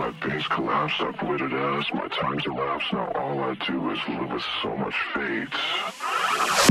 My base collapsed, I've waited as my time's elapsed. Now all I do is live with so much fate.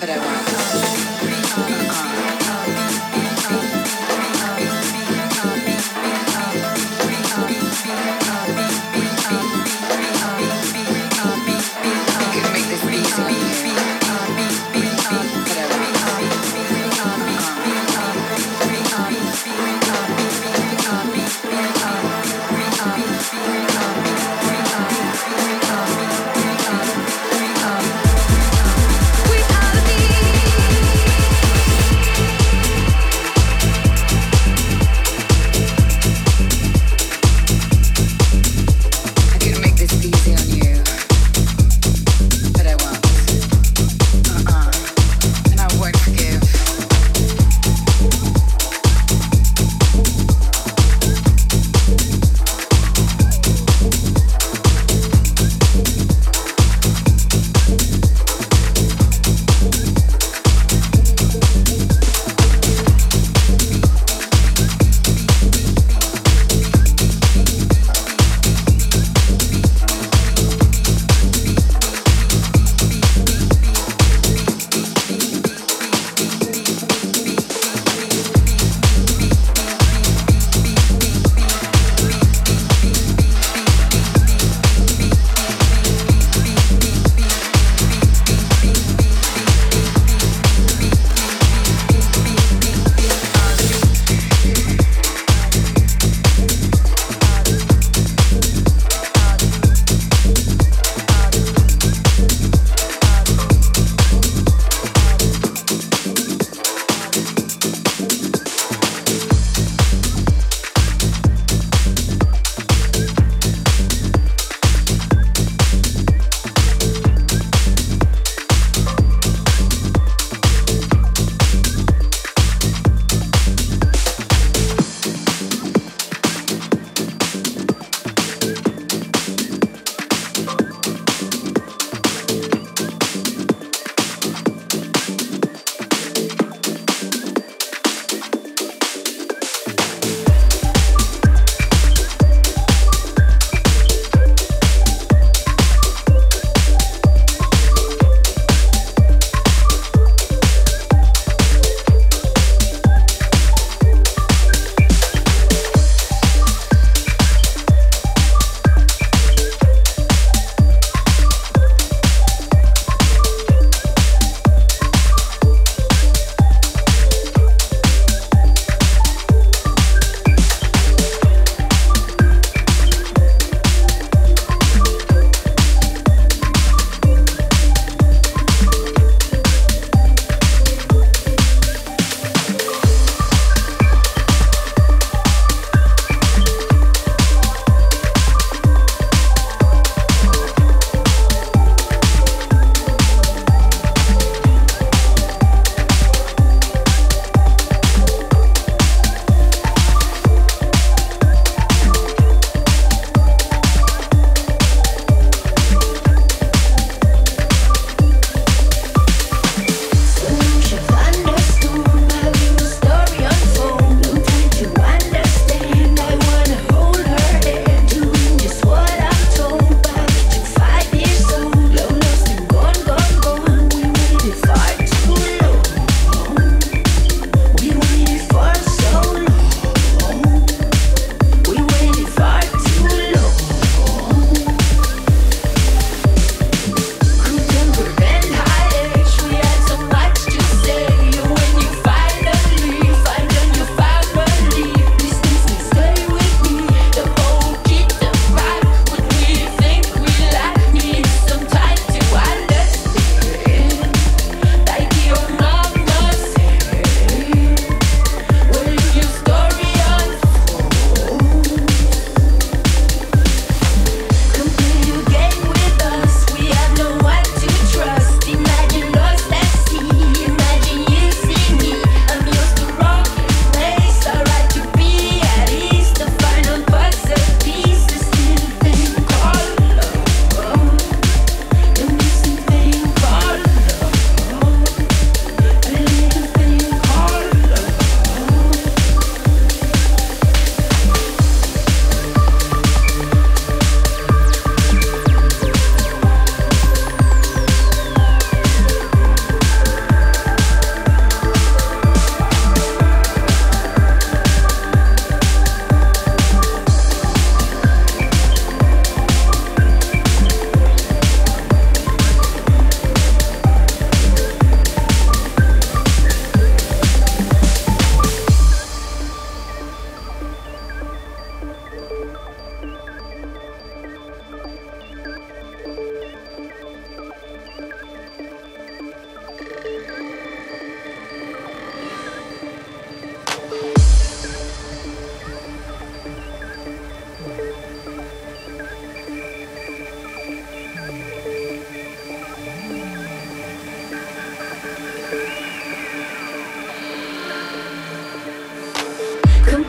but I want. We are the beat.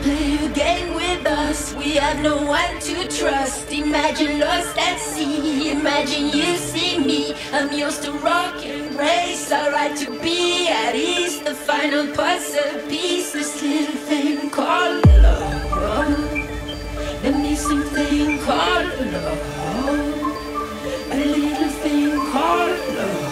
play a game with us. We have no one to trust. Imagine lost at sea. Imagine you see me. I'm yours to rock and race. Alright to be at ease. The final puzzle piece. This little thing called love. The missing thing called love. A little thing called love.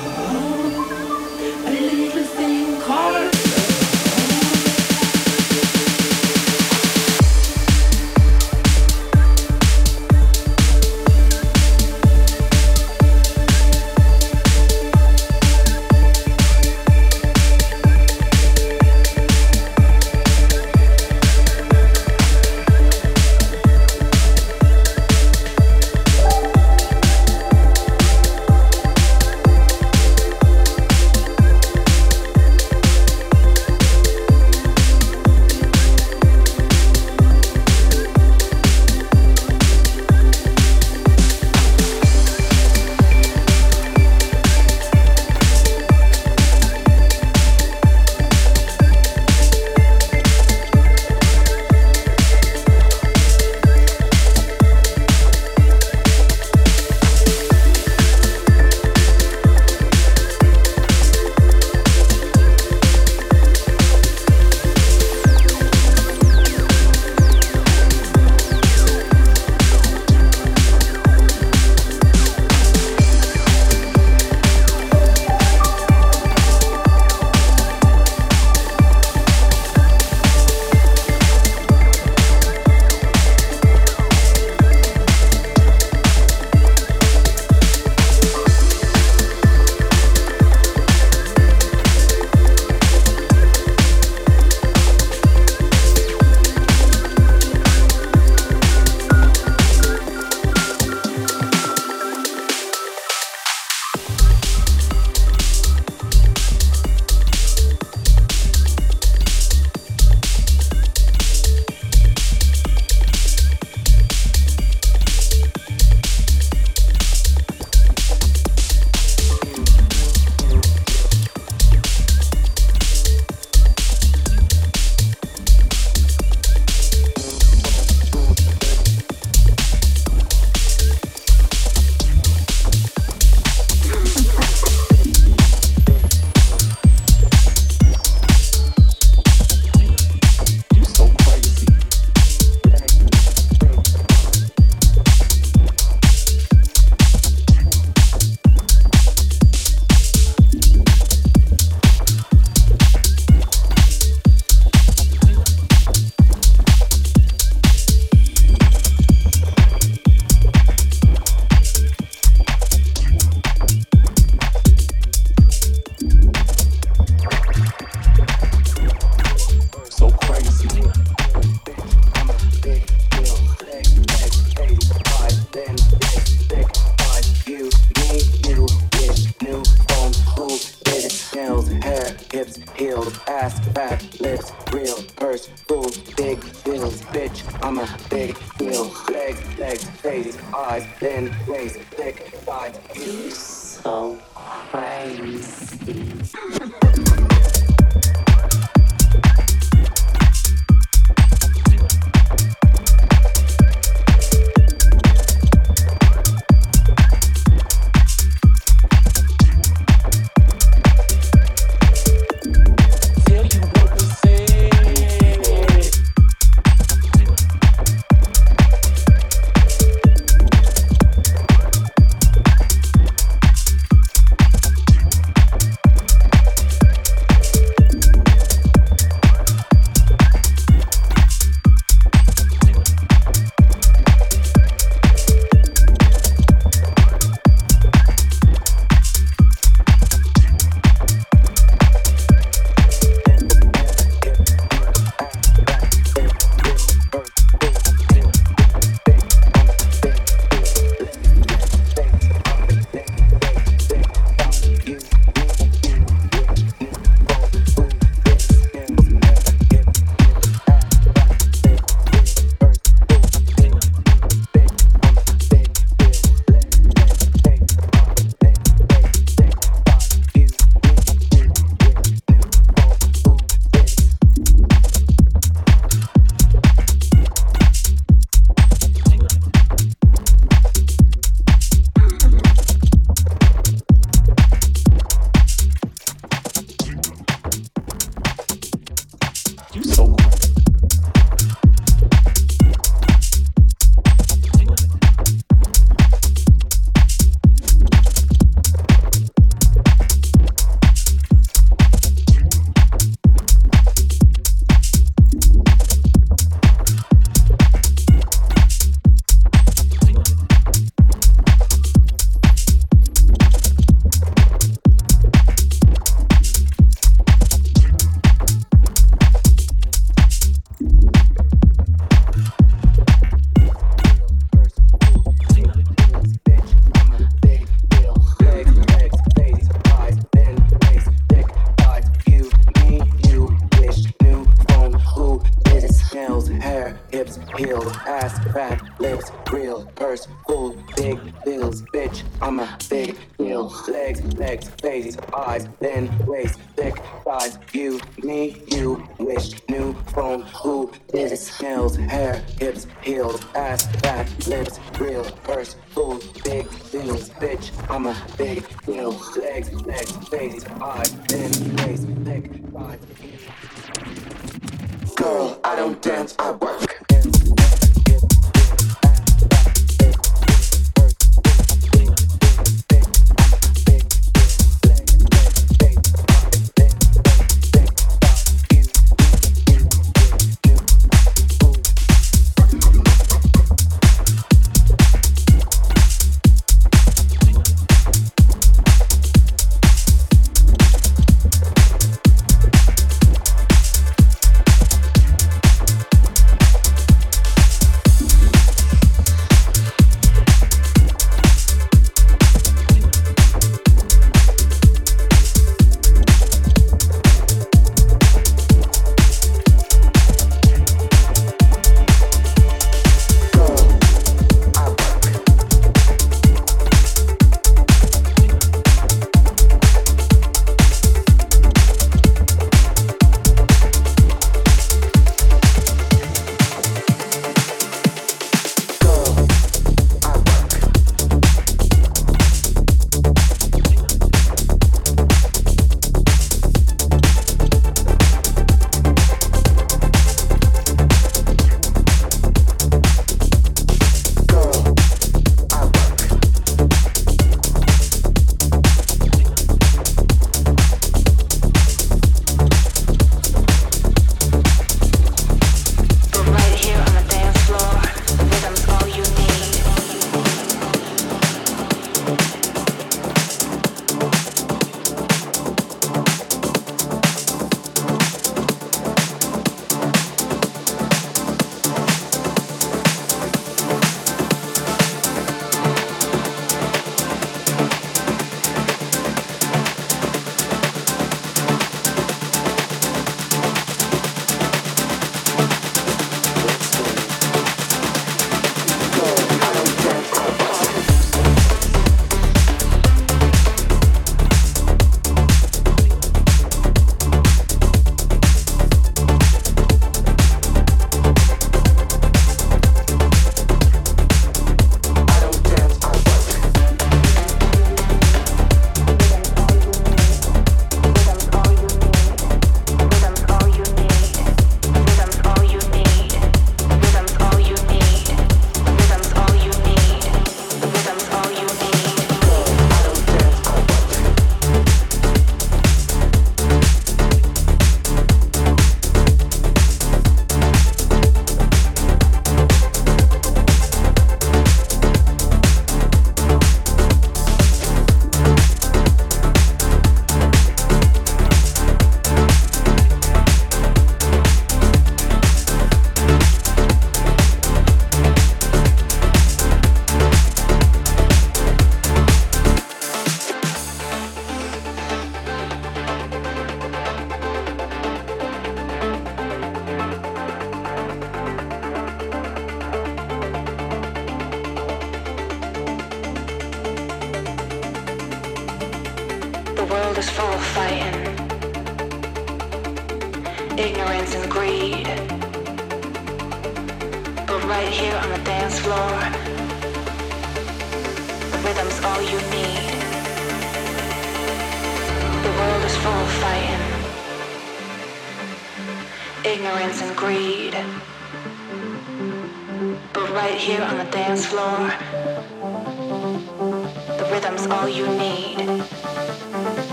purse full big bills, bitch. I'm a big deal. Legs, face, eyes, thin waist, thick thighs. You, me, you wish. New phone, who this? Nails, hair, hips, heels, ass, back, lips, real. Purse full big bills, bitch. I'm a big deal. Legs, face, eyes, thin waist, thick thighs. Girl, I don't dance, I work.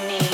you need.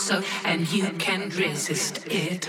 so, and you can resist it.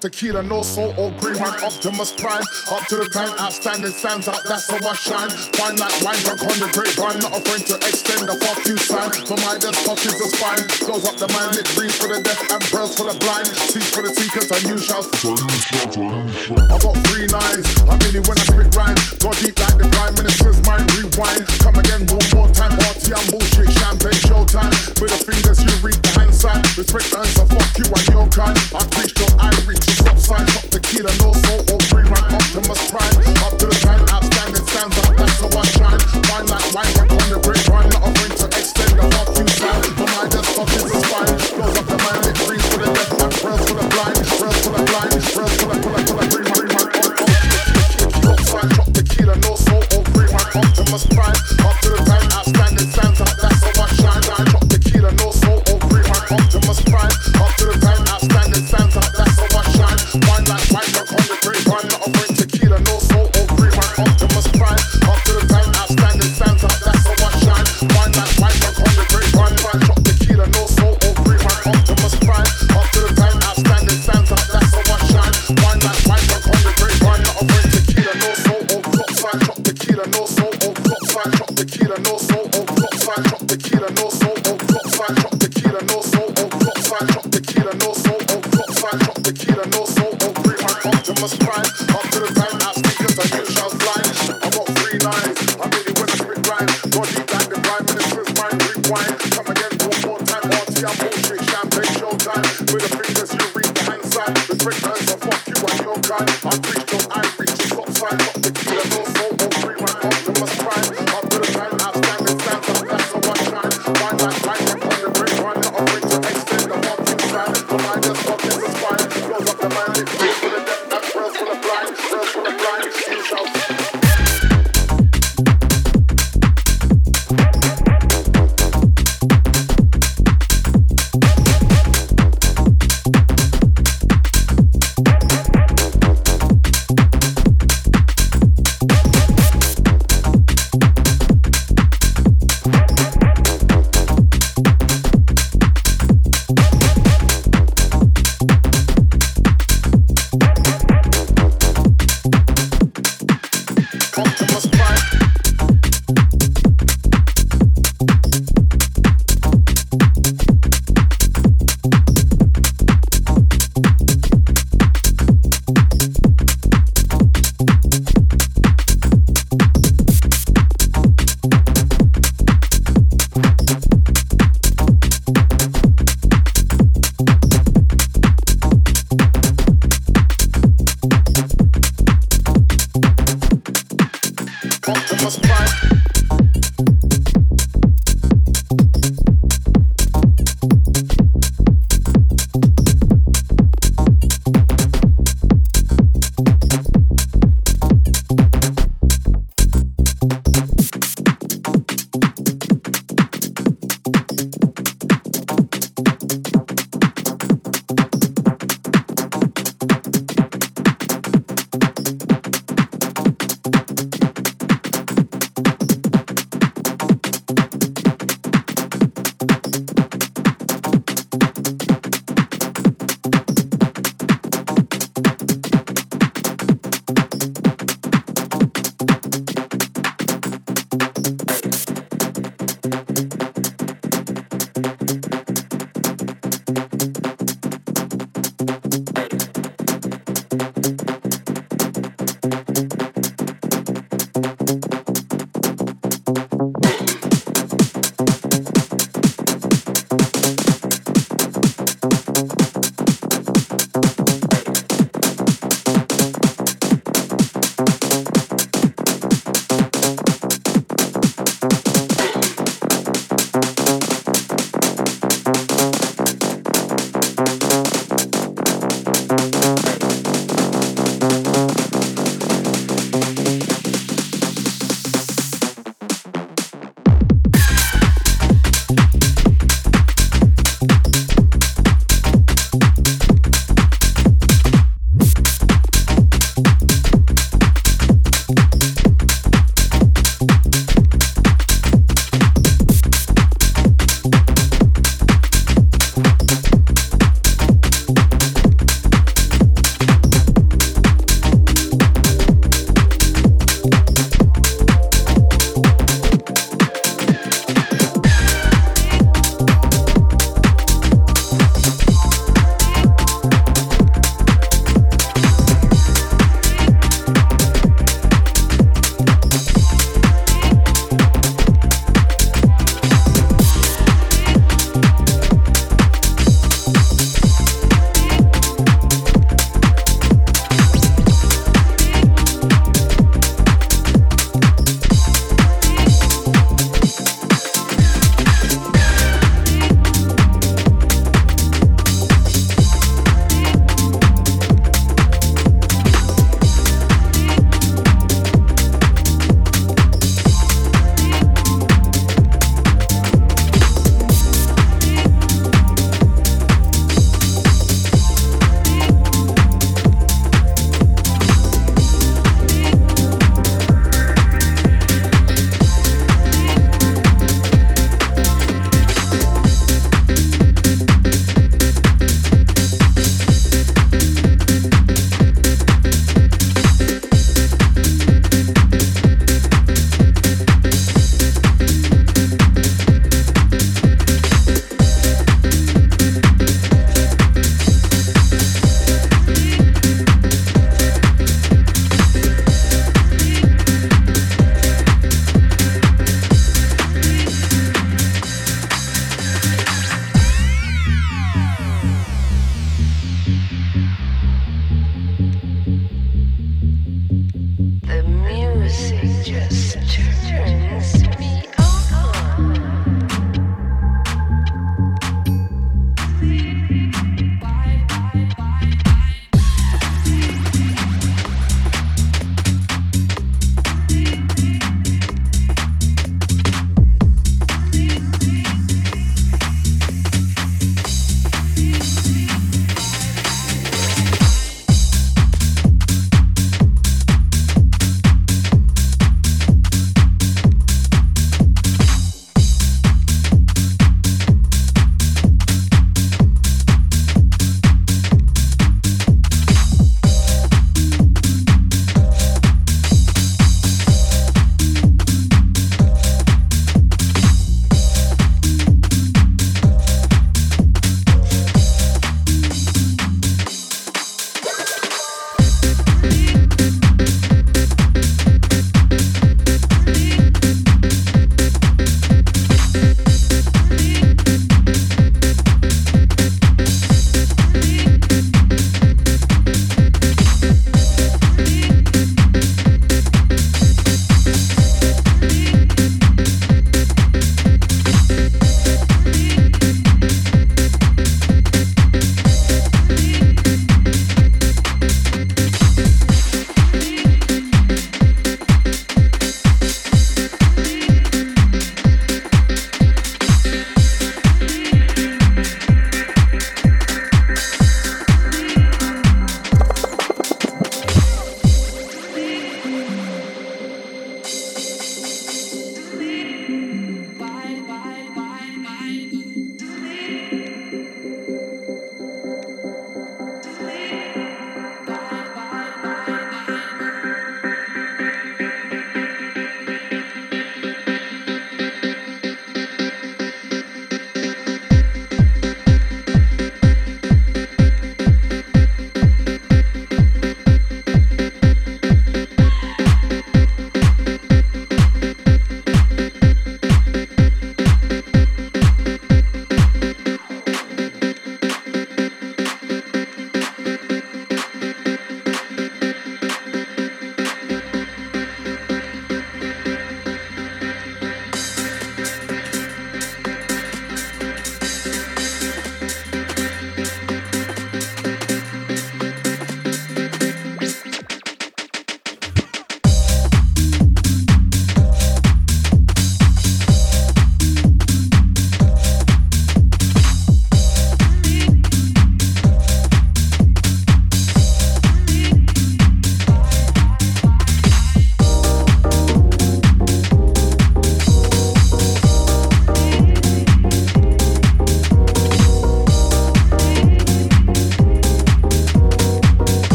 Tequila, no salt or green wine, Optimus Prime. Up to the time, outstanding stands out, that's how I shine. Fine like wine, drunk on the grapevine. Not afraid to extend the fuck you sign. For my death, fuck is the spine. Goes up the mind, it breathes for the deaf and prayers for the blind. Seek for the seekers and you shall. I got three nines, I really when I spit rhyme. Go deep like the prime minister's mind, rewind. Come again, one more time, party and bullshit, champagne, showtime. With the fingers you read the hand sign. Respect earns so fuck you and your kind. I preach till I reach. Stop sign, pop tequila, no salt or free rank, Optimus Prime. Up to the time, outstanding stands up, that's how I shine. Wine like wine, rank on the break, wine, not a ring to extend the half you sound. For my death, fuck is the spine. Blows up the mind, it frees for the death, and rails for the blind, rails for the blind, rails for the blind, for the free rank, Optimus Prime. Pop tequila, no salt or free rank, Optimus Prime. Up to the time, outstanding stands up, that's how I shine. Pop tequila, no salt or free rank, Optimus Prime. Up to the time, outstanding stands up, that's how I shine. Wine like wine, rock on the grape, wine, not a drink, tequila, no salt or free wine, Optimus Prime. Up to the time, outstanding stands up, that's how I shine. Wine like wine, rock on the grape, wine, wine, shot tequila, no salt or free wine, Optimus Prime. Up to the time, outstanding stands up, that's how I shine. Wine like wine, rock on the grape, wine, not a drink, tequila, no salt or flop side, shot tequila, no salt or flop side, shot tequila, no salt or flop side, shot tequila, no salt or flop side, shot tequila, no salt or flop side, shot tequila, no salt or flop side, shot tequila, no salt. Optimus Prime, up to the time, I speak as I do shall blind. I got three nines, I really when I spit rhyme. Go deep like the prime minister's mind, rewind. Come again, one more time, party, I'm bullshit, champagne, showtime. With the fingers you read the hand sign. The trick turns, I fuck you and your kind. I reach till I reach the top side. Got the key, no soul, no rewind. Optimus Prime, up to the time, I stand and stand up, that's how I shine. Mind like light, I'm on the green one, not a ring to extend the fuck you sign. The mind just fucking the spine, blows up the mind, it feels for the death.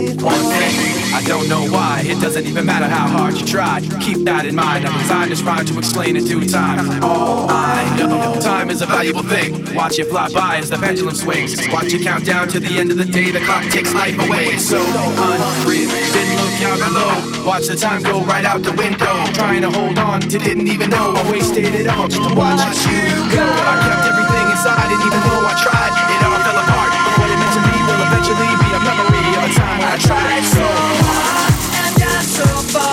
I don't know why, it doesn't even matter how hard you try. Keep that in mind, I'm designed this rhyme to explain in due time. All I know, time is a valuable thing. Watch it fly by as the pendulum swings. Watch it count down to the end of the day, the clock takes life away. It's so unreal, didn't look out below. Watch the time go right out the window. Trying to hold on to didn't even know. I wasted it all just to watch you go. I kept everything inside, and even though I tried, it all fell apart. But what it meant to me will eventually be a memory of a time when I tried so hard and got so far.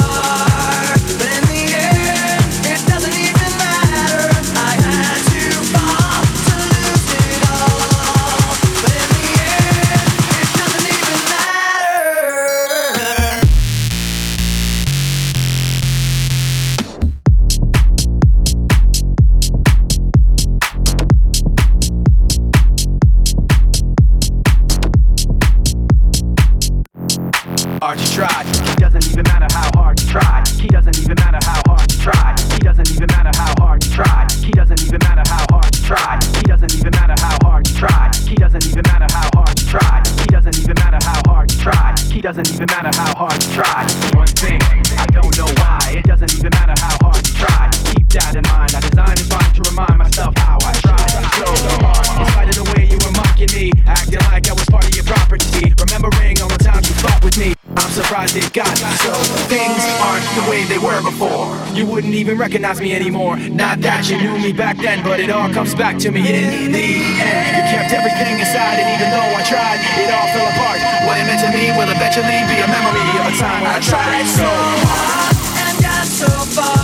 But in the end, it doesn't even matter. I had to fall to lose it all. But in the end, it doesn't even matter. Hard to try. It doesn't even matter how hard you try. He doesn't even matter how hard you try. He doesn't even matter how hard you try. He doesn't even matter how hard you try. He doesn't even matter how hard you try. He doesn't even matter how hard you try. He doesn't even matter how hard you try. He doesn't even matter how hard you try. One thing, I don't know why. It doesn't even matter how hard you try. Keep that in mind. I designed this rhyme to remind myself how I tried. I so hard. In spite of the way you were mocking me, acting like I was part of your property, remembering all the times you fought with me. I'm surprised it got so. Things aren't the way they were before. You wouldn't even recognize me anymore. Not that you knew me back then, but it all comes back to me in the end. You kept everything inside, and even though I tried, it all fell apart. What it meant to me will eventually be a memory of a time when I tried so hard and got so far.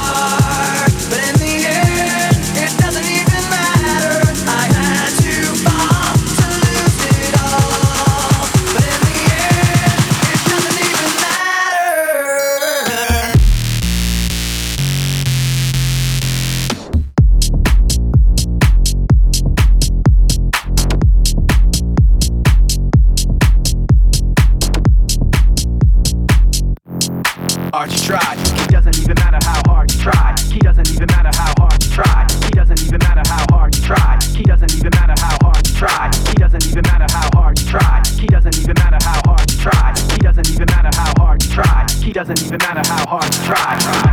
Hard you tried. It doesn't even matter how hard you tried. He doesn't even matter how hard you tried. He doesn't even matter how hard you tried. He doesn't even matter how hard you tried. He doesn't even matter how hard you tried. He doesn't even matter how hard you tried. He doesn't even matter how hard you tried. He doesn't even matter how hard you tried.